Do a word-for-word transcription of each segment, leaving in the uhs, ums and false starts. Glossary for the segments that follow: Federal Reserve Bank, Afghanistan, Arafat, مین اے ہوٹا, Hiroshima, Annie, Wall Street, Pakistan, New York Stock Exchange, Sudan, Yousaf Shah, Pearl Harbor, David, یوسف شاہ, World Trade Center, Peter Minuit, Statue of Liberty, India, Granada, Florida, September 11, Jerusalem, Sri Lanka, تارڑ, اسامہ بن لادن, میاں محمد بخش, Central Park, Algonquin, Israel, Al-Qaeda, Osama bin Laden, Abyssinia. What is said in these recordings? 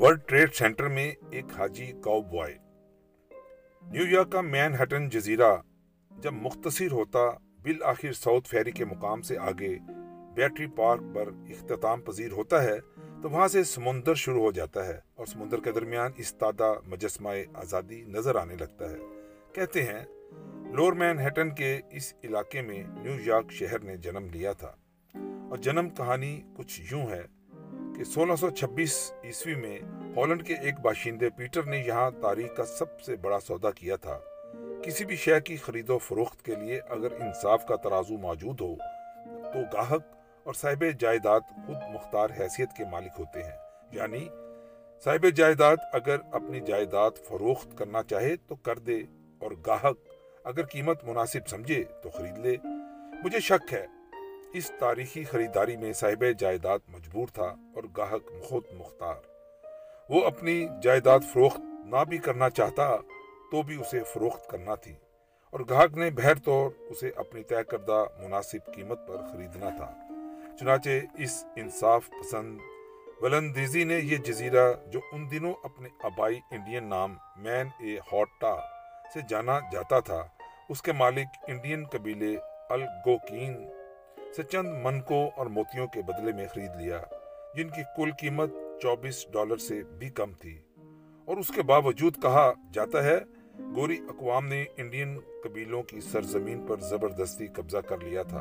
World Trade centre میں ایک حاجی کاؤ boy. New York کا مین ہٹن جزیرہ جب مختصر ہوتا بالآخر ساؤتھ فیری کے مقام سے آگے بیٹری پارک پر اختتام پذیر ہوتا ہے تو وہاں سے سمندر شروع ہو جاتا ہے اور سمندر کے درمیان استادہ مجسمہ آزادی نظر آنے لگتا ہے۔ کہتے ہیں لوور مین ہیٹن کے اس علاقے میں نیو یارک شہر نے جنم لیا تھا، اور جنم کہانی کچھ یوں ہے کہ سولہ سو چھبیس عیسوی میں ہالینڈ کے ایک باشندے پیٹر نے یہاں تاریخ کا سب سے بڑا سودا کیا تھا۔ کسی بھی شے کی خرید و فروخت کے لیے اگر انصاف کا ترازو موجود ہو تو گاہک اور صاحب جائیداد خود مختار حیثیت کے مالک ہوتے ہیں، یعنی صاحب جائیداد اگر اپنی جائیداد فروخت کرنا چاہے تو کر دے اور گاہک اگر قیمت مناسب سمجھے تو خرید لے۔ مجھے شک ہے اس تاریخی خریداری میں صاحب جائیداد مجبور تھا اور گاہک خود مختار، وہ اپنی جائیداد فروخت نہ بھی کرنا چاہتا تو بھی اسے فروخت کرنا تھی، اور گاہک نے بہر طور اسے اپنی طے کردہ مناسب قیمت پر خریدنا تھا۔ چنانچہ اس انصاف پسند ولندیزی نے یہ جزیرہ جو ان دنوں اپنے آبائی انڈین نام مین اے ہوٹا سے جانا جاتا تھا، اس کے مالک انڈین قبیلے الگوکین سے چند منکوں اور موتیوں کے بدلے میں خرید لیا، جن کی کل قیمت چوبیس ڈالر سے بھی کم تھی، اور اس کے باوجود کہا جاتا ہے گوری اقوام نے انڈین قبیلوں کی سرزمین پر زبردستی قبضہ کر لیا تھا۔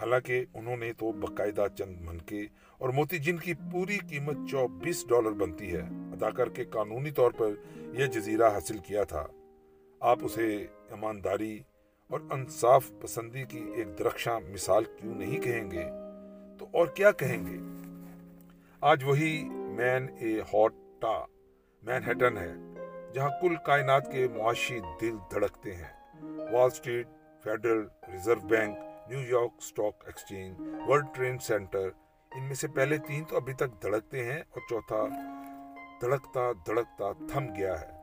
حالانکہ انہوں نے تو باقاعدہ چند منکے اور موتی، جن کی پوری قیمت چوبیس ڈالر بنتی ہے، ادا کر کے قانونی طور پر یہ جزیرہ حاصل کیا تھا۔ آپ اسے ایمانداری اور انصاف پسندی کی ایک درخشاں مثال کیوں نہیں کہیں گے، تو اور کیا کہیں گے؟ آج وہی مین اے ہوٹا مین ہیٹن ہے جہاں کل کائنات کے معاشی دل دھڑکتے ہیں۔ Wall Street, Federal Reserve Bank, New York Stock Exchange, World Trade Center, ان میں سے پہلے تین تو ابھی تک دھڑکتے ہیں اور چوتھا دھڑکتا دھڑکتا تھم گیا ہے۔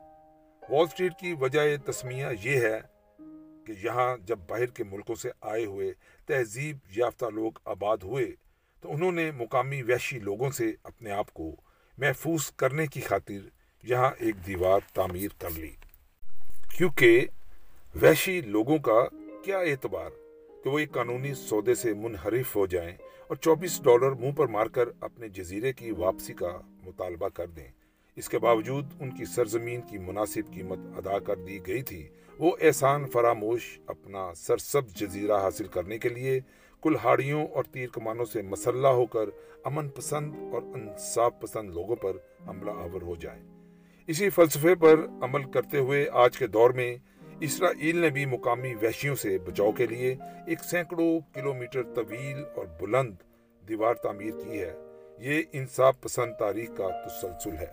وال اسٹریٹ کی وجہ تسمیہ یہ ہے کہ یہاں جب باہر کے ملکوں سے آئے ہوئے تہذیب یافتہ لوگ آباد ہوئے تو انہوں نے مقامی وحشی لوگوں سے اپنے آپ کو محفوظ کرنے کی خاطر یہاں ایک دیوار تعمیر کر لی، کیونکہ وحشی لوگوں کا کیا اعتبار کہ وہ ایک قانونی سودے سے منحرف ہو جائیں اور چوبیس ڈالر منہ پر مار کر اپنے جزیرے کی واپسی کا مطالبہ کر دیں۔ اس کے باوجود ان کی سرزمین کی مناسب قیمت ادا کر دی گئی تھی۔ وہ احسان فراموش اپنا سرسبز جزیرہ حاصل کرنے کے لیے کلہاڑیوں اور تیر کمانوں سے مسلح ہو کر امن پسند اور انصاف پسند لوگوں پر حملہ آور ہو جائیں۔ اسی فلسفے پر عمل کرتے ہوئے آج کے دور میں اسرائیل نے بھی مقامی وحشیوں سے بچاؤ کے لیے ایک سینکڑوں کلومیٹر طویل اور بلند دیوار تعمیر کی ہے۔ یہ انصاف پسند تاریخ کا تسلسل ہے۔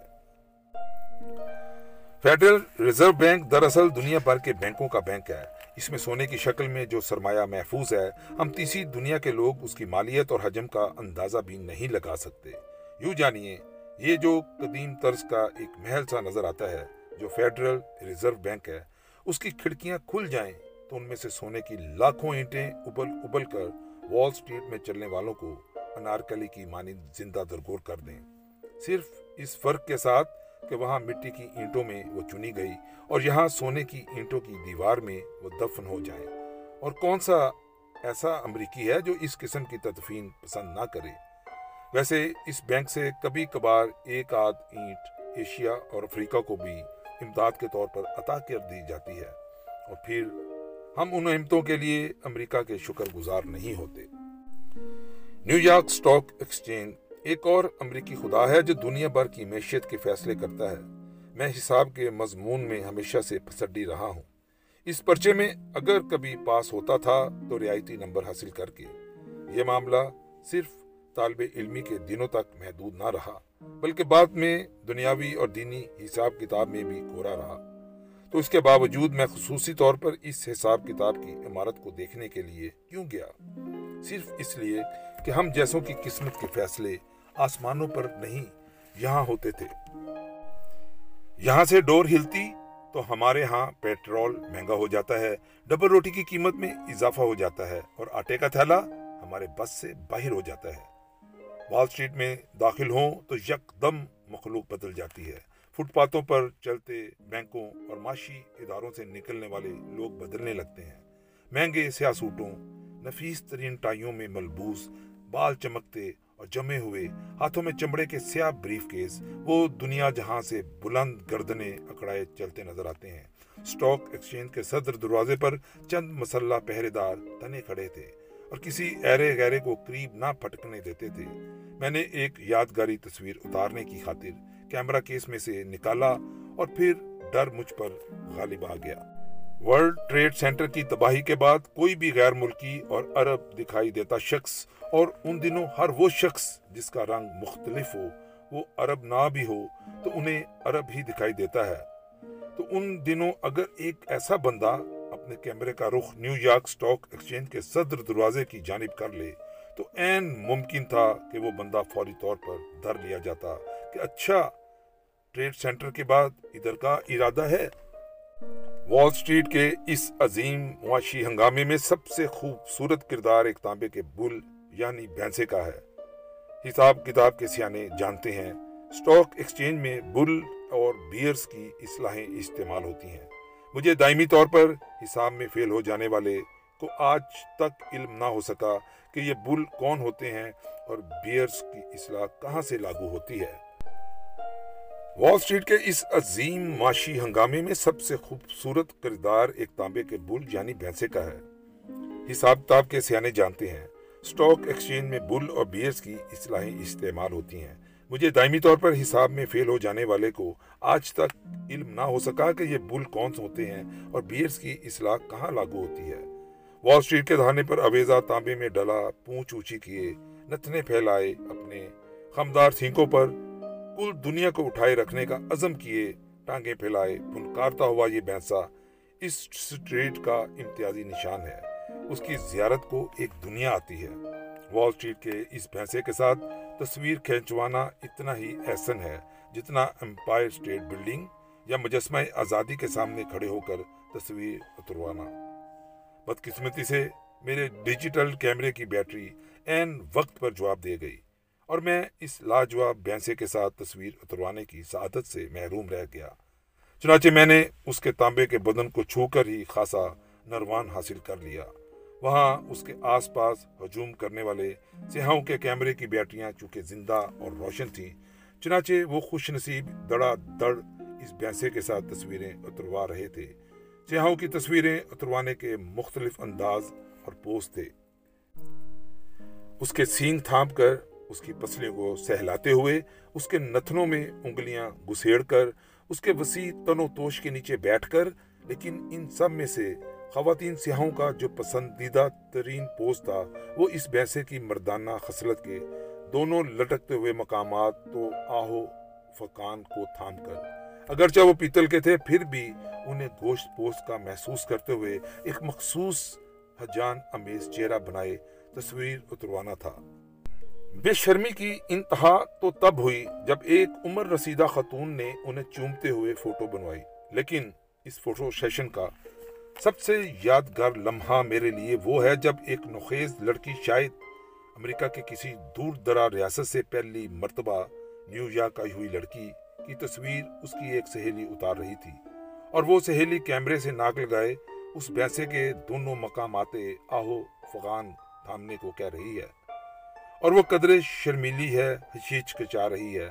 فیڈرل ریزرو بینک دراصل دنیا بھر کے بینکوں کا بینک ہے۔ اس میں سونے کی شکل میں جو سرمایہ محفوظ ہے، ہم تیسری دنیا کے لوگ اس کی مالیت اور حجم کا اندازہ بھی نہیں لگا سکتے۔ یوں جانیے، یہ جو قدیم طرز کا ایک محل سا نظر آتا ہے جو فیڈرل ریزرو بینک ہے، اس کی کھڑکیاں کھل جائیں تو ان میں سے سونے کی لاکھوں اینٹیں ابل ابل کر وال اسٹریٹ میں چلنے والوں کو انارکلی کی مانند زندہ درگور کر دیں، صرف اس فرق کے ساتھ کہ وہاں مٹی کی اینٹوں میں وہ چنی گئی اور یہاں سونے کی اینٹوں کی دیوار میں وہ دفن ہو جائیں۔ اور کون سا ایسا امریکی ہے جو اس قسم کی تدفین پسند نہ کرے؟ ویسے اس بینک سے کبھی کبھار ایک آدھ اینٹ ایشیا اور افریقہ کو بھی امداد کے طور پر عطا کر دی جاتی ہے، اور پھر ہم ان ہمتوں کے لیے امریکہ کے شکر گزار نہیں ہوتے۔ نیو یارک اسٹاک ایکسچینج ایک اور امریکی خدا ہے جو دنیا بھر کی معیشت کے فیصلے کرتا ہے۔ میں حساب کے مضمون میں ہمیشہ سے پسڈی رہا ہوں۔ اس پرچے میں اگر کبھی پاس ہوتا تھا تو رعایتی نمبر حاصل کر کے۔ یہ معاملہ صرف طالب علمی کے دنوں تک محدود نہ رہا، بلکہ بعد میں دنیاوی اور دینی حساب کتاب میں بھی کورا رہا، تو اس کے باوجود میں خصوصی طور پر اس حساب کتاب کی عمارت کو دیکھنے کے لیے کیوں گیا؟ صرف اس لیے کہ ہم جیسوں کی قسمت کے فیصلے آسمانوں پر نہیں یہاں ہوتے تھے۔ یہاں سے ڈور ہلتی تو ہمارے ہاں پیٹرول مہنگا ہو جاتا ہے، ڈبل روٹی کی قیمت میں اضافہ ہو جاتا ہے، اور آٹے کا تھیلا ہمارے بس سے باہر ہو جاتا ہے۔ وال اسٹریٹ میں داخل ہوں تو یک دم مخلوق بدل جاتی ہے۔ فٹ پاتھوں پر چلتے بینکوں اور معاشی اداروں سے نکلنے والے لوگ بدلنے لگتے ہیں۔ مہنگے سیاہ سوٹوں، نفیس ترین ٹائیوں میں ملبوس، بال چمکتے اور جمے ہوئے، ہاتھوں میں چمڑے کے سیاہ بریف کیس، وہ دنیا جہاں سے بلند گردنیں اکڑائے چلتے نظر آتے ہیں۔ اسٹاک ایکسچینج کے صدر دروازے پر چند مسلح پہرے دار تنے کھڑے تھے اور کسی ایرے غیرے کو قریب نہ پھٹکنے دیتے تھے۔ میں نے ایک یادگاری تصویر اتارنے کی خاطر کیمرہ کیس میں سے نکالا اور پھر ڈر مجھ پر غالب آ گیا۔ ورلڈ ٹریڈ سینٹر کی تباہی کے بعد کوئی بھی غیر ملکی اور عرب دکھائی دیتا شخص، اور ان دنوں ہر وہ شخص جس کا رنگ مختلف ہو، وہ عرب نہ بھی ہو تو انہیں عرب ہی دکھائی دیتا ہے، تو ان دنوں اگر ایک ایسا بندہ اپنے کیمرے کا رخ نیو یارک اسٹاک ایکسچینج کے صدر دروازے کی جانب کر لے تو عین ممکن تھا کہ وہ بندہ فوری طور پر دھر لیا جاتا کہ اچھا، ٹریڈ سینٹر کے بعد ادھر کا ارادہ ہے۔ وال اسٹریٹ کے اس عظیم معاشی ہنگامے میں سب سے خوبصورت کردار ایک تانبے کے بل یعنی بھینسے کا ہے۔ حساب کتاب کے سیانے جانتے ہیں، اسٹاک ایکسچینج میں بل اور بیئرز کی اصلاحیں استعمال ہوتی ہیں۔ مجھے دائمی طور پر حساب میں فیل ہو جانے والے کو آج تک علم نہ ہو سکا کہ یہ بل کون ہوتے ہیں اور بیئرز کی اصلاح کہاں سے لاگو ہوتی ہے۔ وال اسٹریٹ کے اس عظیم معاشی ہنگامے میں سب سے خوبصورت کردار ایک تانبے کے بل یعنانی بھینسے کا ہے۔ حساب کتاب کے سیانے جانتے ہیں، اسٹاک ایکسچینج میں بل اور بیئرز کی اصلاحیں استعمال ہوتی ہیں۔ مجھے دائمی طور پر حساب میں فیل ہو جانے والے کو آج تک علم نہ ہو سکا کہ یہ بل کون سے ہوتے ہیں اور بیئرز کی اصلاح کہاں لاگو ہوتی ہے۔ وال اسٹریٹ کے دہانے پر اویزا تانبے میں ڈلا، پونچھ اونچی کیے، نتنے پھیلائے، اپنے خمدار سینکوں پر کل دنیا کو اٹھائے رکھنے کا عزم کیے، ٹانگیں پھیلائے پھنکارتا ہوا یہ بھینسا اس اسٹریٹ کا امتیازی نشان ہے۔ اس کی زیارت کو ایک دنیا آتی ہے۔ وال اسٹریٹ کے اس بھینسے کے ساتھ تصویر کھینچوانا اتنا ہی احسن ہے جتنا امپائر اسٹیٹ بلڈنگ یا مجسمہ آزادی کے سامنے کھڑے ہو کر تصویر اتروانا۔ بدقسمتی سے میرے ڈیجیٹل کیمرے کی بیٹری عین وقت پر جواب دے گئی اور میں اس لاجواب بھینسے کے ساتھ تصویر اتروانے کی سعادت سے محروم رہ گیا۔ چنانچہ میں نے اس کے تانبے کے بدن کو چھو کر ہی خاصا نروان حاصل کر لیا۔ وہاں اس کے آس پاس ہجوم کرنے والے سیاحوں کے کیمرے کی بیٹریاں چونکہ زندہ اور روشن تھیں، چنانچہ وہ خوش نصیب دڑا دڑ اس بھینسے کے ساتھ تصویریں اتروا رہے تھے۔ سیاحوں کی تصویریں اتروانے کے مختلف انداز اور پوز تھے۔ اس کے سینگ تھام کر، اس کی پسلیوں کو سہلاتے ہوئے، اس کے نتنوں میں انگلیاں گھسیڑ کر، اس کے وسیع تن و توش کے نیچے بیٹھ کر، لیکن ان سب میں سے خواتین سیاحوں کا جو پسندیدہ ترین پوز تھا وہ اس بھینسے کی مردانہ خصلت کے دونوں لٹکتے ہوئے مقامات تو آہو فکان کو تھام کر، اگرچہ وہ پیتل کے تھے، پھر بھی انہیں گوشت پوز کا محسوس کرتے ہوئے ایک مخصوص ہجان امیز چہرہ بنائے تصویر اتروانا تھا۔ بے شرمی کی انتہا تو تب ہوئی جب ایک عمر رسیدہ خاتون نے انہیں چومتے ہوئے فوٹو بنوائی، لیکن اس فوٹو سیشن کا سب سے یادگار لمحہ میرے لیے وہ ہے جب ایک نخیز لڑکی، شاید امریکہ کے کسی دور دراز ریاست سے پہلی مرتبہ نیو یارک آئی ہوئی لڑکی کی تصویر اس کی ایک سہیلی اتار رہی تھی، اور وہ سہیلی کیمرے سے ناک لگائے اس بھینسے کے دونوں مقامات آہو فغان تھامنے کو کہہ رہی ہے، اور وہ قدرے شرمیلی ہے، ہچکچا رہی ہے،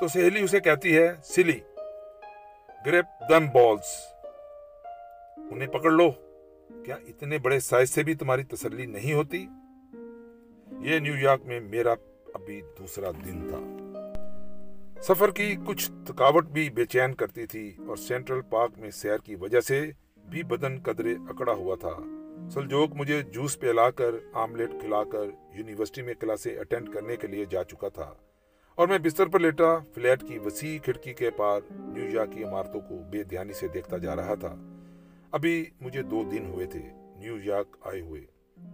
تو سہیلی اسے کہتی ہے، سلی گریپ دم بالز، انہیں پکڑ لو، کیا اتنے بڑے سائز سے بھی تمہاری تسلی نہیں ہوتی؟ یہ نیو یارک میں میرا ابھی دوسرا دن تھا۔ سفر کی کچھ تھکاوٹ بھی بے چین کرتی تھی اور سینٹرل پارک میں سیر کی وجہ سے بھی بدن قدرے اکڑا ہوا تھا۔ سلجوک مجھے جوس پلا کر، آملیٹ کھلا کر یونیورسٹی میں کلاسیں اٹینڈ کرنے کے لیے جا چکا تھا، اور میں بستر پر لیٹا فلیٹ کی وسیع کھڑکی کے پار نیو یارک کی عمارتوں کو بے دھیانی سے دیکھتا جا رہا تھا۔ ابھی مجھے دو دن ہوئے تھے نیو یارک آئے ہوئے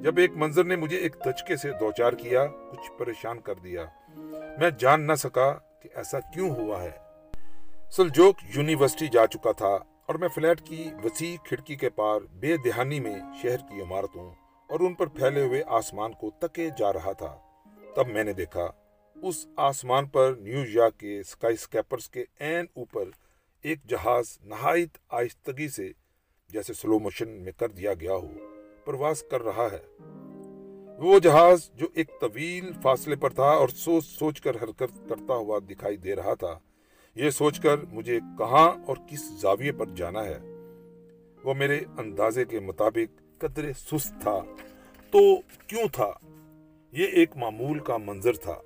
جب ایک منظر نے مجھے ایک دھچکے سے دوچار کیا، کچھ پریشان کر دیا۔ میں جان نہ سکا کہ ایسا کیوں ہوا ہے۔ سلجوک یونیورسٹی جا چکا تھا اور میں فلیٹ کی وسیع کھڑکی کے پار بے دہانی میں شہر کی عمارتوں اور ان پر پھیلے ہوئے آسمان کو تکے جا رہا تھا۔ تب میں نے دیکھا اس آسمان پر نیو یارک کے اسکائی اسکیپرز کے عین اوپر ایک جہاز نہایت آہستگی سے، جیسے سلو موشن میں کر دیا گیا ہو، پرواز کر رہا ہے۔ وہ جہاز جو ایک طویل فاصلے پر تھا اور سوچ سوچ کر حرکت کرتا ہوا دکھائی دے رہا تھا، یہ سوچ کر مجھے کہاں اور کس زاویے پر جانا ہے۔ وہ میرے اندازے کے مطابق قدرے سست تھا، تو کیوں تھا؟ یہ ایک معمول کا منظر تھا،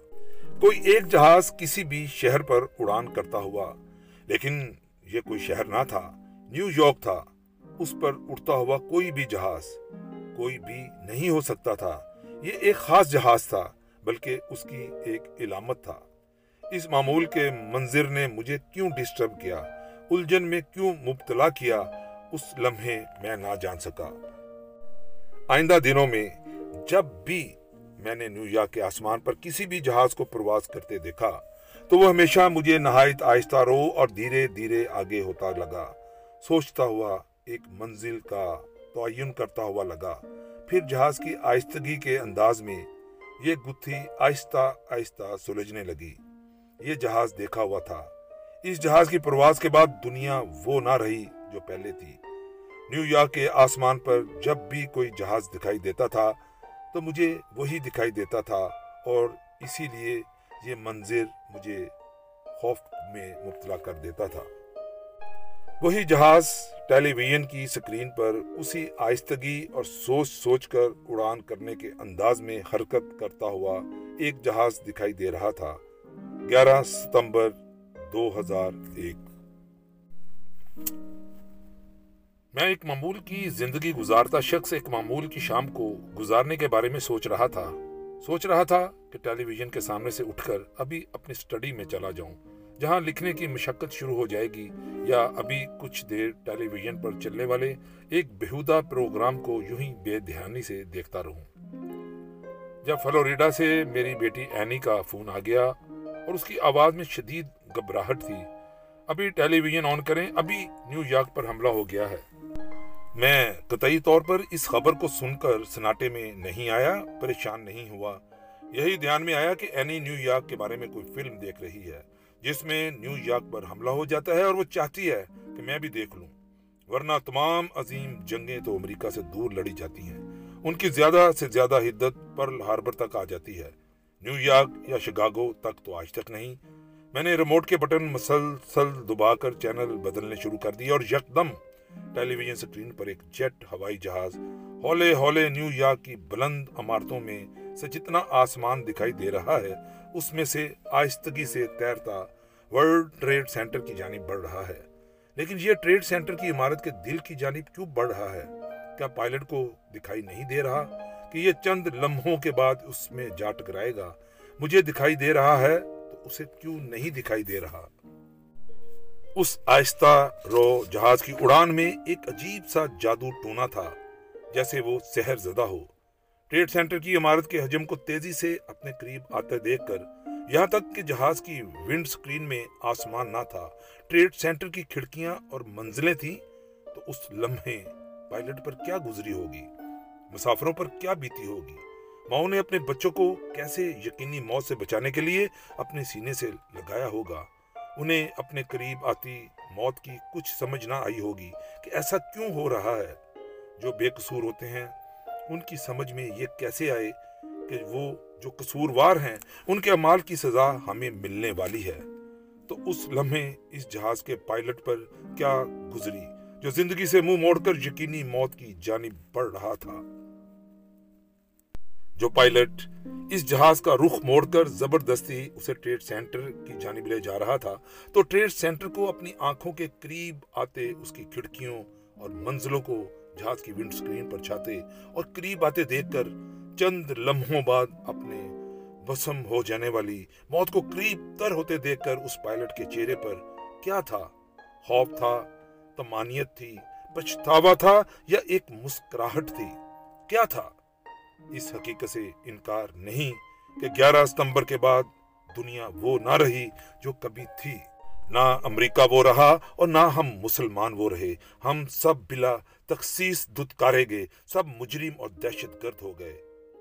کوئی ایک جہاز کسی بھی شہر پر اڑان کرتا ہوا، لیکن یہ کوئی شہر نہ تھا، نیو یارک تھا۔ اس پر اڑتا ہوا کوئی بھی جہاز کوئی بھی نہیں ہو سکتا تھا۔ یہ ایک خاص جہاز تھا، بلکہ اس کی ایک علامت تھا۔ اس معمول کے منظر نے مجھے کیوں ڈسٹرب کیا، الجھن میں کیوں مبتلا کیا، اس لمحے میں نہ جان سکا۔ آئندہ دنوں میں جب بھی میں نے نیو یارک کے آسمان پر کسی بھی جہاز کو پرواز کرتے دیکھا تو وہ ہمیشہ مجھے نہایت آہستہ رو اور دھیرے دھیرے آگے ہوتا لگا، سوچتا ہوا، ایک منزل کا تعین کرتا ہوا لگا۔ پھر جہاز کی آہستگی کے انداز میں یہ گتھی آہستہ آہستہ سلجھنے لگی۔ یہ جہاز دیکھا ہوا تھا۔ اس جہاز کی پرواز کے بعد دنیا وہ نہ رہی جو پہلے تھی۔ نیو یارک کے آسمان پر جب بھی کوئی جہاز دکھائی دیتا تھا تو مجھے وہی دکھائی دیتا تھا، اور اسی لیے یہ منظر مجھے خوف میں مبتلا کر دیتا تھا۔ وہی جہاز ٹیلی ویژن کی سکرین پر اسی آہستگی اور سوچ سوچ کر اڑان کرنے کے انداز میں حرکت کرتا ہوا ایک جہاز دکھائی دے رہا تھا۔ گیارہ ستمبر دو ہزار ایک میں ایک معمول کی زندگی گزارتا شخص ایک معمول کی شام کو گزارنے کے بارے میں سوچ رہا تھا سوچ رہا تھا کہ ٹیلی ویژن کے سامنے سے اٹھ کر ابھی اپنی اسٹڈی میں چلا جاؤں، جہاں لکھنے کی مشقت شروع ہو جائے گی، یا ابھی کچھ دیر ٹیلی ویژن پر چلنے والے ایک بیہودہ پروگرام کو یوں ہی بے دھیانی سے دیکھتا رہوں۔ جب فلوریڈا سے میری بیٹی اینی کا فون آ گیا اور اس کی آواز میں شدید گھبراہٹ تھی۔ ابھی ٹیلی ویژن آن کریں، ابھی نیو یارک پر حملہ ہو گیا ہے۔ میں قطعی طور پر اس خبر کو سن کر سناٹے میں نہیں آیا، پریشان نہیں ہوا، یہی دھیان میں آیا کہ اینی نیو یارک کے بارے میں کوئی فلم دیکھ رہی ہے جس میں نیو یارک پر حملہ ہو جاتا ہے، اور وہ چاہتی ہے کہ میں بھی دیکھ لوں، ورنہ تمام عظیم جنگیں تو امریکہ سے دور لڑی جاتی ہیں، ان کی زیادہ سے زیادہ حدت پرل ہاربر تک آ جاتی ہے، نیو یارک یا شکاگو تک تو آج تک نہیں۔ میں نے ریموٹ کے بٹن مسلسل دبا کر چینل بدلنے شروع کر دیا، اور یکدم ٹیلی ویژن سکرین پر ایک جیٹ ہوائی جہاز ہولے ہولے نیو یارک کی بلند عمارتوں میں سے جتنا آسمان دکھائی دے رہا ہے اس میں سے آہستگی سے تیرتا ورلڈ ٹریڈ سینٹر کی جانب بڑھ رہا ہے۔ لیکن یہ ٹریڈ سینٹر کی عمارت کے دل کی جانب کیوں بڑھ رہا ہے؟ کیا پائلٹ کو دکھائی نہیں دے رہا کہ یہ چند لمحوں کے بعد اس میں جا ٹکرائے گا؟ مجھے دکھائی دے رہا ہے، اسے کیوں نہیں دکھائی دے رہا؟ اس آہستہ رو جہاز کی اڑان میں ایک عجیب سا جادو ٹونا تھا، جیسے وہ سحر زدہ ہو۔ ٹریڈ سینٹر کی عمارت کے حجم کو تیزی سے اپنے قریب آتے دیکھ کر، یہاں تک کہ جہاز کی ونڈ سکرین میں آسمان نہ تھا، ٹریڈ سینٹر کی کھڑکیاں اور منزلیں تھیں، تو اس لمحے پائلٹ پر کیا گزری ہوگی، مسافروں پر کیا بیتی ہوگی؟ ماں نے اپنے بچوں کو کیسے یقینی موت سے بچانے کے لیے اپنے سینے سے لگایا ہوگا؟ انہیں اپنے قریب آتی موت کی کچھ سمجھ نہ آئی ہوگی کہ ایسا کیوں ہو رہا ہے۔ جو بے قصور ہوتے ہیں ان کی سمجھ میں یہ کیسے آئے کہ وہ جو قصوروار ہیں ان کے اعمال کی سزا ہمیں ملنے والی ہے؟ تو اس لمحے اس جہاز کے پائلٹ پر کیا گزری جو زندگی سے منہ موڑ کر یقینی موت کی جانب بڑھ رہا تھا؟ جو پائلٹ اس جہاز کا رخ موڑ کر زبردستی اسے ٹریڈ سینٹر کی جانب لے جا رہا تھا، تو ٹریڈ سینٹر کو اپنی آنکھوں کے قریب آتے اس کی کھڑکیوں اور منزلوں کو جہاز کی ونڈ سکرین پر چھاتے اور قریب آتے دیکھ کر چند لمحوں بعد اپنے بسم ہو جانے والی موت کو قریب تر ہوتے دیکھ کر اس پائلٹ کے چہرے پر کیا تھا؟ خوف تھا، تمانیت تھی، پچھتاوا تھا، یا ایک مسکراہٹ تھی؟ کیا تھا؟ اس حقیقت سے انکار نہیں کہ گیارہ ستمبر کے بعد دنیا وہ نہ رہی جو کبھی تھی، نہ امریکہ وہ رہا اور نہ ہم مسلمان وہ رہے۔ ہم سب بلا تخصیص دھتکارے گئے، سب مجرم اور دہشت گرد ہو گئے،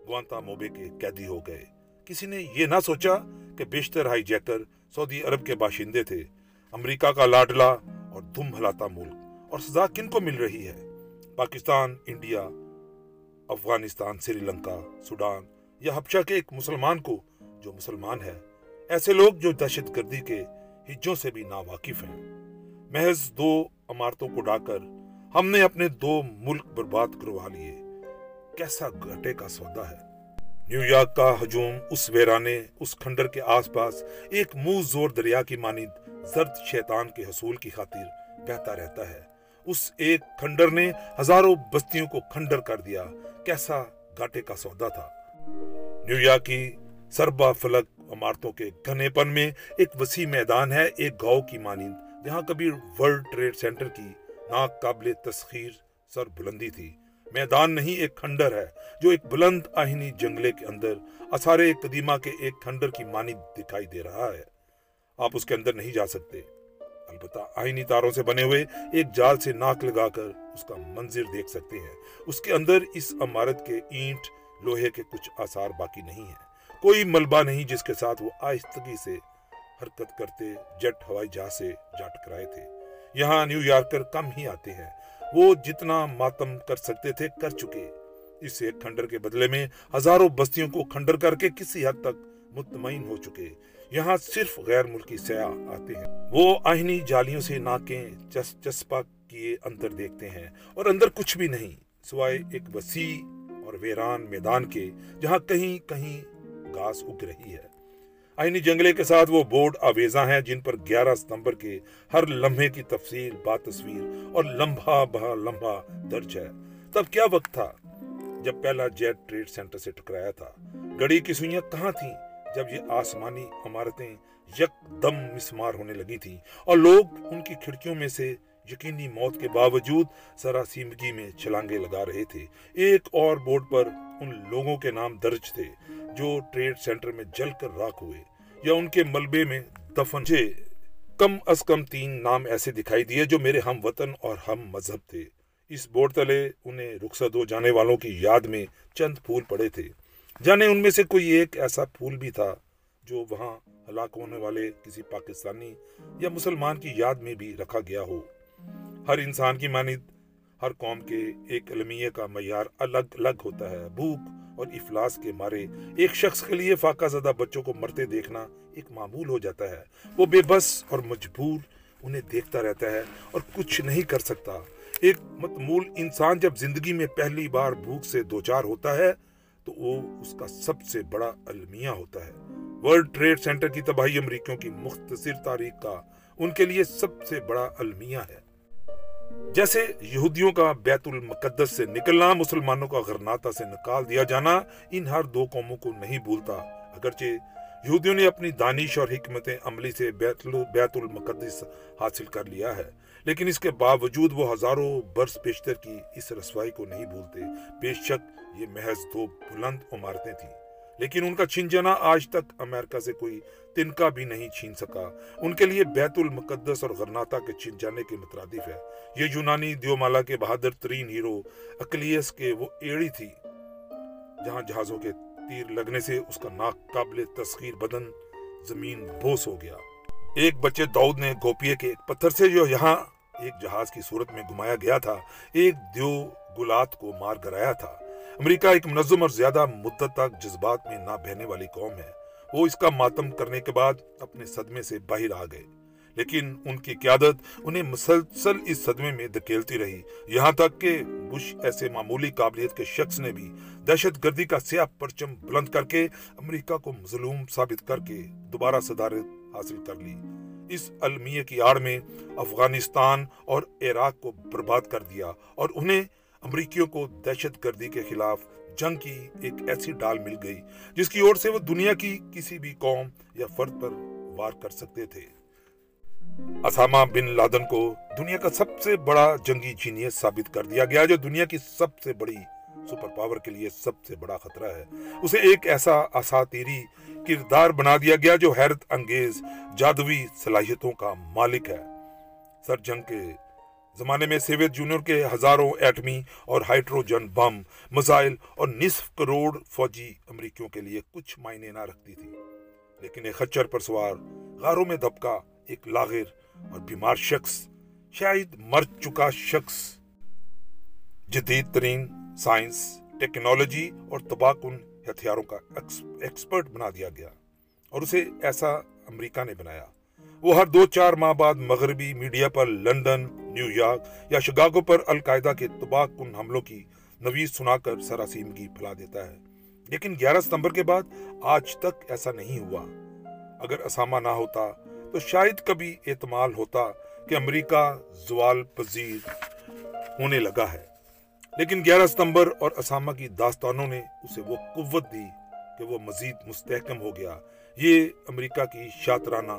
گوانتانامو کے قیدی ہو گئے، کسی نے یہ نہ سوچا کہ بیشتر ہائی جیکر سعودی عرب کے باشندے تھے، امریکہ کا لاڈلا اور دم ہلاتا ملک، اور سزا کن کو مل رہی ہے؟ پاکستان، انڈیا، افغانستان، سری لنکا، سوڈان یا حبشہ کے ایک مسلمان کو جو مسلمان ہے، ایسے لوگ جو دہشت گردی کے ہجوں سے بھی ناواقف ہیں۔ محض دو عمارتوں کو ڈھا کر ہم نے اپنے دو ملک برباد کروا لیے، کیسا گھاٹے کا سودا ہے۔ نیو یارک کا ہجوم اس ویرانے، اس کھنڈر کے آس پاس ایک منہ زور دریا کی مانند زرد شیطان کے حصول کی خاطر بہتا رہتا ہے۔ اس ایک کھنڈر نے ہزاروں بستیوں کو کھنڈر کر دیا، کیسا گھاٹے کا سودا تھا۔ نیو یارک کی سربا فلک عمارتوں کے گھنے پن میں ایک وسیع میدان ہے، ایک گاؤں کی مانند جہاں کبھی ورلڈ ٹریڈ سینٹر کی ناقابل تسخیر سر بلندی تھی۔ میدان نہیں، ایک کھنڈر ہے جو ایک بلند آہنی جنگلے کے اندر اثارے قدیمہ کے ایک کھنڈر کی مانند دکھائی دے رہا ہے۔ آپ اس کے اندر نہیں جا سکتے، البتہ آہنی تاروں سے بنے ہوئے ایک جال سے ناک لگا کر اس کا منظر دیکھ سکتے ہیں۔ اس کے اندر اس عمارت کے اینٹ لوہے کے کچھ آثار باقی نہیں ہیں، کوئی ملبہ نہیں جس کے ساتھ وہ آہستگی سے حرکت کرتے جٹ ہوائی جہاز سے جا ٹکرائے تھے۔ یہاں نیو یارکر کم ہی آتے ہیں، وہ جتنا ماتم کر سکتے تھے کر چکے۔ اس ایک کھنڈر کے بدلے میں ہزاروں بستیوں کو کھنڈر کر کے کسی حد تک مطمئن ہو چکے۔ یہاں صرف غیر ملکی سیاح آتے ہیں، وہ آہنی جالیوں سے ناکیں چس چسپا کیے اندر دیکھتے ہیں، اور اندر کچھ بھی نہیں سوائے ایک وسیع اور ویران میدان کے جہاں کہیں کہیں گھاس اگ رہی ہے۔ آئینی جنگلے کے ساتھ وہ بورڈ آویزاں ہیں جن پر گیارہ ستمبر کے ہر لمحے کی تفصیل با تصویر اور لمحہ بہ لمحہ درج ہے۔ تب کیا وقت تھا جب پہلا جیٹ ٹریڈ سینٹر سے ٹکرایا تھا؟ گھڑی کی سوئیاں کہاں تھیں جب یہ آسمانی عمارتیں یک دم مسمار ہونے لگی تھیں اور لوگ ان کی کھڑکیوں میں سے یقینی موت کے باوجود سراسیمگی میں چھلانگیں لگا رہے تھے۔ ایک اور بورڈ پر ان لوگوں کے نام درج تھے جو ٹریڈ سینٹر میں جل کر راکھ ہوئے یا ان کے ملبے میں دفن تھے۔ کم از کم تین نام ایسے دکھائی دیے جو میرے ہم وطن اور ہم مذہب تھے۔ اس بورڈ تلے انہیں رخصت ہو جانے والوں کی یاد میں چند پھول پڑے تھے، جانے ان میں سے کوئی ایک ایسا پھول بھی تھا جو وہاں ہلاک ہونے والے کسی پاکستانی یا مسلمان کی یاد میں بھی رکھا گیا ہو۔ ہر انسان کی مانند ہر قوم کے ایک المیہ کا معیار الگ الگ ہوتا ہے۔ بھوک اور افلاس کے مارے ایک شخص کے لیے فاقہ زدہ بچوں کو مرتے دیکھنا ایک معمول ہو جاتا ہے، وہ بے بس اور مجبور انہیں دیکھتا رہتا ہے اور کچھ نہیں کر سکتا۔ ایک متمول انسان جب زندگی میں پہلی بار بھوک سے دوچار ہوتا ہے تو وہ اس کا سب سے بڑا المیہ ہوتا ہے۔ ورلڈ ٹریڈ سینٹر کی تباہی امریکیوں کی مختصر تاریخ کا ان کے لیے سب سے بڑا المیہ ہے۔ جیسے یہودیوں کا بیت المقدس سے نکلنا، مسلمانوں کا غرناطہ سے نکال دیا جانا، ان ہر دو قوموں کو نہیں بھولتا، اگرچہ یہودیوں نے اپنی دانش اور حکمت عملی سے بیت بیت المقدس حاصل کر لیا ہے، لیکن اس کے باوجود وہ ہزاروں برس پیشتر کی اس رسوائی کو نہیں بھولتے۔ بے شک یہ محض دو بلند عمارتیں تھیں، لیکن ان کا چھن جانا آج تک امریکہ سے کوئی تنکا بھی نہیں چھین سکا۔ ان کے لیے بیت المقدس اور غرناطہ کے چھن جانے کے مترادف ہے۔ یہ یونانی دیومالا کے بہادر ترین ہیرو اکیلیس کے وہ ایڑی تھی جہاں جہازوں کے تیر لگنے سے اس کا ناقابل تسخیر بدن زمین بوس ہو گیا۔ ایک بچے داؤد نے گوپیے کے ایک پتھر سے جو یہاں ایک جہاز کی صورت میں گھمایا گیا تھا، ایک دیو گولات کو مار گرایا تھا۔ امریکہ ایک منظم اور زیادہ مدت تک جذبات میں نہ بہنے والی قوم ہے، وہ اس کا ماتم کرنے کے بعد اپنے صدمے سے باہر آ گئے، لیکن ان کی قیادت انہیں مسلسل اس صدمے میں دھکیلتی رہی، یہاں تک کہ بش ایسے معمولی قابلیت کے شخص نے بھی دہشت گردی کا سیاہ پرچم بلند کر کے امریکہ کو مظلوم ثابت کر کے دوبارہ صدارت حاصل کر لی۔ اس المیہ کی آڑ میں افغانستان اور عراق کو برباد کر دیا اور انہیں امریکیوں کو دہشت گردی کے خلاف جنگ کی ایک ایسی ڈال مل گئی جس کی اور سے وہ دنیا کی کسی بھی قوم یا فرد پر وار کر سکتے تھے۔ اسامہ بن لادن کو دنیا کا سب سے بڑا جنگی جینیس ثابت کر دیا گیا جو دنیا کی سب سے بڑی سپر پاور کے لیے سب سے بڑا خطرہ ہے۔ اسے ایک ایسا اساطیری کردار بنا دیا گیا جو حیرت انگیز جادوئی صلاحیتوں کا مالک ہے۔ سر جنگ کے زمانے میں سوویت یونین کے ہزاروں ایٹمی اور ہائیڈروجن بم، میزائل اور نصف کروڑ فوجی امریکیوں کے لیے کچھ معنی نہ رکھتی تھی، لیکن ایک خچر پر سوار، غاروں میں دبکا ایک لاغر اور بیمار شخص، شاید مر چکا شخص، جدید ترین سائنس، ٹیکنالوجی اور تباہ کن ہتھیاروں کا ایکسپرٹ بنا دیا گیا، اور اسے ایسا امریکہ نے بنایا۔ وہ ہر دو چار ماہ بعد مغربی میڈیا پر لندن، نیو یارک یا شکاگو پر القاعدہ کے تباہ کن حملوں کی نوید سنا کر سراسیمگی پھیلا دیتا ہے، لیکن گیارہ ستمبر کے بعد آج تک ایسا نہیں ہوا۔ اگر اسامہ نہ ہوتا تو شاید کبھی احتمال ہوتا کہ امریکہ زوال پذیر ہونے لگا ہے، لیکن گیارہ ستمبر اور اسامہ کی داستانوں نے اسے وہ قوت دی کہ وہ مزید مستحکم ہو گیا۔ یہ امریکہ کی شاطرانہ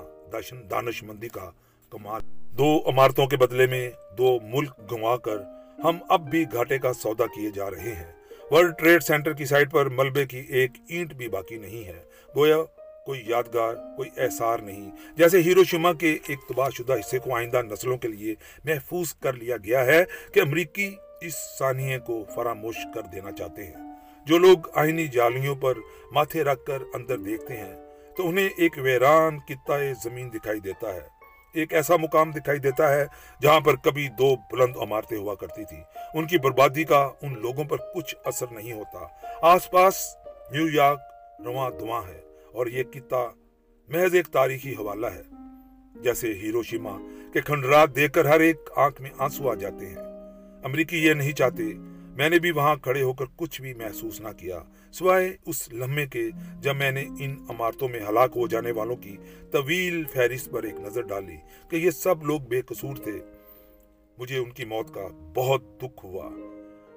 دانش مندی کا کمال۔ دو عمارتوں کے بدلے میں دو ملک گنوا کر ہم اب بھی گھاٹے کا سودا کیے جا رہے ہیں۔ ورلڈ ٹریڈ سینٹر کی سائٹ پر ملبے کی ایک اینٹ بھی باقی نہیں ہے، گویا کوئی یادگار، کوئی احسار نہیں، جیسے ہیروشیما کے ایک تباہ شدہ حصے کو آئندہ نسلوں کے لیے محفوظ کر لیا گیا ہے کہ امریکی اس سانحے کو فراموش کر دینا چاہتے ہیں۔ جو لوگ آئینی جالیوں پر ماتھے رکھ کر اندر دیکھتے ہیں تو انہیں ایک ویران قطعہ زمین دکھائی دیتا ہے، ایک ایسا مقام دکھائی دیتا ہے جہاں پر کبھی دو بلند عمارتیں ہوا کرتی تھی۔ ان کی بربادی کا ان لوگوں پر کچھ اثر نہیں ہوتا۔ آس پاس نیو یارک رواں دھواں ہے اور یہ قطعہ محض ایک تاریخی حوالہ ہے، جیسے ہیروشیما کے کھنڈرات دیکھ کر ہر ایک آنکھ میں آنسو آ جاتے ہیں۔ امریکی یہ نہیں چاہتے، میں نے بھی وہاں کھڑے ہو کر کچھ بھی محسوس نہ کیا، سوائے اس لمحے کے جب میں نے ان عمارتوں میں ہلاک ہو جانے والوں کی طویل فہرست پر ایک نظر ڈالی کہ یہ سب لوگ بے قصور تھے۔ مجھے ان کی موت کا بہت دکھ ہوا۔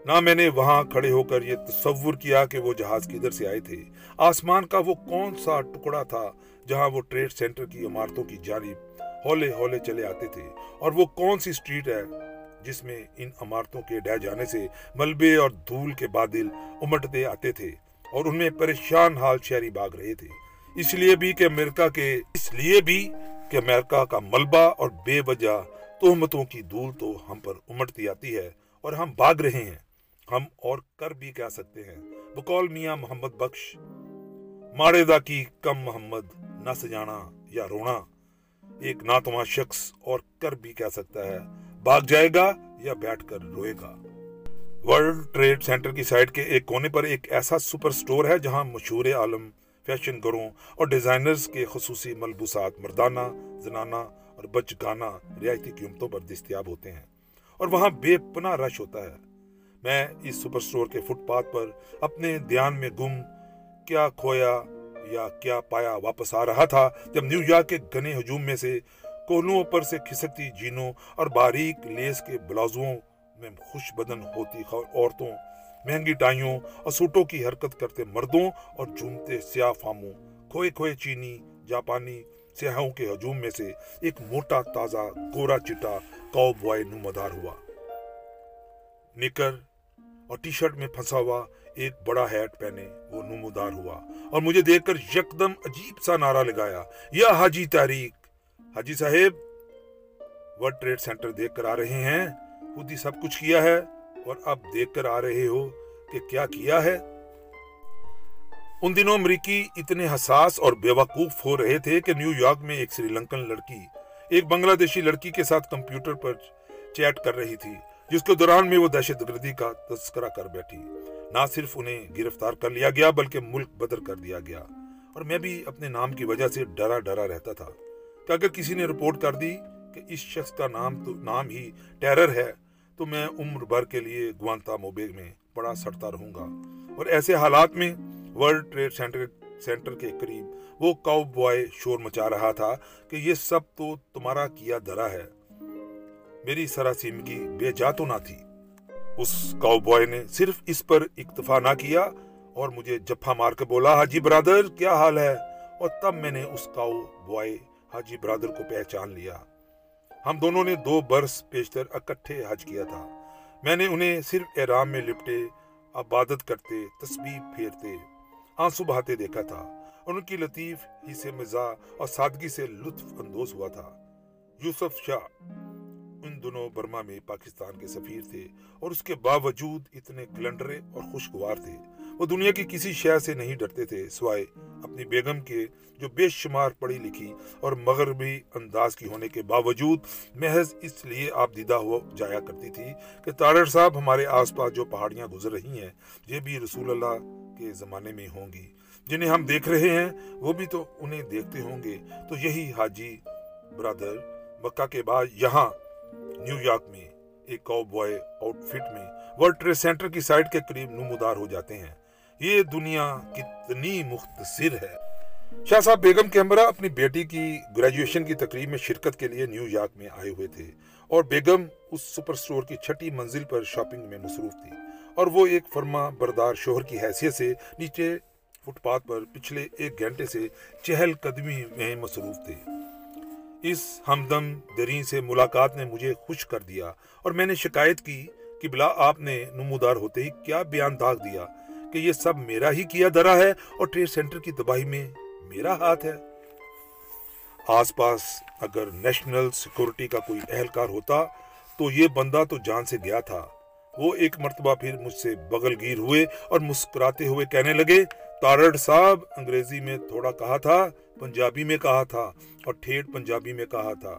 نہ میں نے وہاں کھڑے ہو کر یہ تصور کیا کہ وہ جہاز کدھر سے آئے تھے، آسمان کا وہ کون سا ٹکڑا تھا جہاں وہ ٹریڈ سینٹر کی عمارتوں کی جانب ہولے ہولے چلے آتے تھے، اور وہ کون سی اسٹریٹ ہے جس میں ان عمارتوں کے ڈہ جانے سے ملبے اور دھول کے بادل امٹتے آتے تھے اور ان میں پریشان حال شہری بھاگ رہے تھے۔ اس لیے بھی کہ امریکہ کے اس لیے بھی کہ امریکہ کا ملبہ اور بے وجہ تہمتوں کی دھول تو ہم پر امٹتی آتی ہے اور ہم بھاگ رہے ہیں۔ ہم اور کر بھی کہہ سکتے ہیں، بقول میاں محمد بخش، مارے دا کی کم محمد نہ سجانا یا رونا۔ ایک ناتواں شخص اور کر بھی کہہ سکتا ہے، بھاگ جائے گا یا بیٹھ کر روئے گا۔ ورلڈ ٹریڈ سینٹر کی سائٹ کے ایک کونے پر ایک ایسا سپر سٹور ہے جہاں مشہور عالم، فیشن گروں اور ڈیزائنرز کے خصوصی ملبوسات مردانہ، زنانہ اور بچگانہ رعایتی قیمتوں پر دستیاب ہوتے ہیں، اور وہاں بے پناہ رش ہوتا ہے۔ میں اس سپر سٹور کے فٹ پاتھ پر اپنے دھیان میں گم کیا کھویا یا کیا پایا واپس آ رہا تھا جب نیو یارک کے گھنے ہجوم میں سے کولوں پر سے کھسکتی جینوں اور باریک لیس کے بلاؤزوں میں خوش بدن ہوتی عورتوں، مہنگی ٹائیوں اور سوٹوں کی حرکت کرتے مردوں اور جھومتے سیاہ فاموں، کھوئے کھوئے چینی جاپانی سیاحوں کے ہجوم میں سے ایک موٹا تازہ گورا چٹا کاؤ بوائے نمودار ہوا۔ نکر اور ٹی شرٹ میں پھنسا ہوا ایک بڑا ہیٹ پہنے وہ نمودار ہوا اور مجھے دیکھ کر یکدم عجیب سا نعرہ لگایا، یا حاجی تحریک! حاجی صاحب، ورلڈ ٹریڈ سینٹر دیکھ کر آ رہے ہیں، خود ہی سب کچھ کیا ہے اور اب دیکھ کر آ رہے ہو کہ کیا کیا ہے۔ ان دنوں امریکی اتنے حساس اور بیوقوف ہو رہے تھے کہ نیو یارک میں ایک سری لنکن لڑکی ایک بنگلہ دیشی لڑکی کے ساتھ کمپیوٹر پر چیٹ کر رہی تھی، جس کے دوران میں وہ دہشت گردی کا تذکرہ کر بیٹھی۔ نہ صرف انہیں گرفتار کر لیا گیا بلکہ ملک بدر کر دیا گیا، اور میں بھی اپنے نام کی وجہ سے ڈرا ڈرا رہتا تھا کہ اگر کسی نے رپورٹ کر دی کہ اس شخص کا نام تو نام ہی ٹیرر ہے تو میں عمر بھر کے لیے گوانتانامو میں پڑا سڑتا رہوں گا۔ اور ایسے حالات میں ورلڈ ٹریڈ سینٹر سینٹر کے قریب وہ کاؤ بوائے شور مچا رہا تھا کہ یہ سب تو تمہارا کیا دھرا ہے۔ میری سراسیمگی بے جا تو نہ تھی۔ اس کاؤ بوائے نے صرف اس پر اکتفا نہ کیا اور مجھے جھپا مار کے بولا، حاجی برادر کیا حال ہے؟ اور تب میں نے اس کاؤ بوائے حاجی برادر کو پہچان لیا۔ ہم دونوں نے دو برس پیشتر اکٹھے حج کیا تھا۔ میں نے انہیں صرف احرام میں لپٹے، عبادت کرتے، تسبیح پھیرتے، آنسو بہاتے دیکھا تھا، اور ان کی لطیف حسِ مزاح اور سادگی سے لطف اندوز ہوا تھا۔ یوسف شاہ ان دنوں برما میں پاکستان کے سفیر تھے اور اس کے باوجود اتنے کلنڈرے اور خوشگوار تھے. وہ دنیا کی کسی شے سے نہیں ڈرتے تھے سوائے اپنی بیگم کے جو بے شمار پڑھی لکھی اور مغربی انداز کی ہونے کے باوجود محض اس لیے آپ دیدہ ہو جایا کرتی تھی کہ تارڑ صاحب ہمارے آس پاس جو پہاڑیاں گزر رہی ہیں یہ بھی رسول اللہ کے زمانے میں ہوں گی، جنہیں ہم دیکھ رہے ہیں وہ بھی تو انہیں دیکھتے ہوں گے. تو یہی حاجی برادر مکہ کے بعد یہاں نیو یارک میں ایک کاؤ بوائے آؤٹ فٹ میں ورلڈ ٹریڈ سینٹر کی سائٹ کے قریب نمودار ہو جاتے ہیں. یہ دنیا کتنی مختصر ہے. شاہ صاحب بیگم کے ہمراہ اپنی بیٹی کی گریجویشن کی تقریب میں شرکت کے لیے نیو یارک میں آئے ہوئے تھے اور بیگم اس سپر سٹور کی چھٹی منزل پر شاپنگ میں مصروف تھی اور وہ ایک فرما بردار شوہر کی حیثیت سے نیچے فٹ پاتھ پر پچھلے ایک گھنٹے سے چہل قدمی میں مصروف تھے. اس ہمدم دریں سے ملاقات نے مجھے خوش کر دیا اور میں نے شکایت کی کہ بلا آپ نے نمودار ہوتے ہی کیا بیان داغ دیا کہ یہ سب میرا ہی کیا دھرا ہے اور ٹریڈ سینٹر کی تباہی میں میرا ہاتھ ہے. آس پاس اگر نیشنل سیکورٹی کا کوئی اہلکار ہوتا تو یہ بندہ تو جان سے گیا تھا. وہ ایک مرتبہ پھر مجھ سے بغل گیر ہوئے اور مسکراتے ہوئے کہنے لگے، تارڑ صاحب انگریزی میں تھوڑا کہا تھا، پنجابی میں کہا تھا اور ٹھیٹ پنجابی میں کہا تھا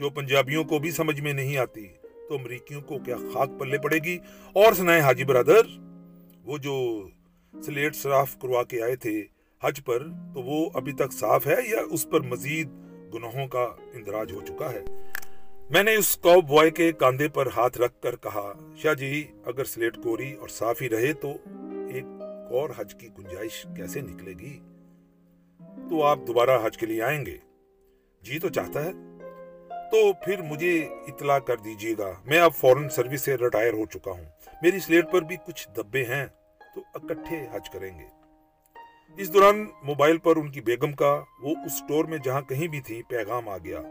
جو پنجابیوں کو بھی سمجھ میں نہیں آتی، تو امریکیوں کو کیا خاک پلے پڑے گی. اور سنائے حاجی برادر، وہ جو سلیٹ صاف کروا کے آئے تھے حج پر، تو وہ ابھی تک صاف ہے یا اس پر مزید گناہوں کا اندراج ہو چکا ہے؟ میں نے اس کاؤ بوائے کے کاندھے پر ہاتھ رکھ کر کہا، شاہ جی اگر سلیٹ کوری اور صاف ہی رہے تو ایک اور حج کی گنجائش کیسے نکلے گی؟ تو آپ دوبارہ حج کے لیے آئیں گے؟ جی تو چاہتا ہے. تو پھر مجھے اطلاع کر دیجیے گا. میں اب فورن سروس سے ریٹائر ہو چکا ہوں، میری سلیٹ پر بھی کچھ دبے ہیں تو اکٹھے حج کریں گے. اس دوران موبائل پر ان کی بیگم کا، وہ اس سٹور میں جہاں کہیں بھی تھی، پیغام آ گیا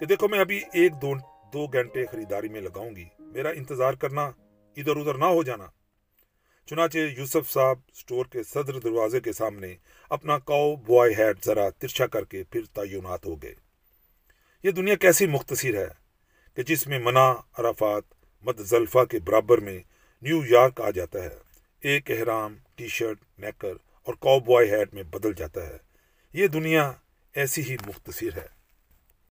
کہ دیکھو میں ابھی ایک دو دو گھنٹے خریداری میں لگاؤں گی، میرا انتظار کرنا، ادھر ادھر نہ ہو جانا. چنانچہ یوسف صاحب سٹور کے صدر دروازے کے سامنے اپنا کاؤ بوائے ہیٹ ذرا ترچھا کر کے پھر تعینات ہو گئے. یہ دنیا کیسی مختصر ہے کہ جس میں منا عرفات مدزلفہ کے برابر میں نیو یارک آ جاتا ہے، ایک احرام، ٹی شرٹ، نیکر اور کاؤ بوائے ہیٹ میں بدل جاتا ہے. یہ دنیا ایسی ہی مختصر ہے.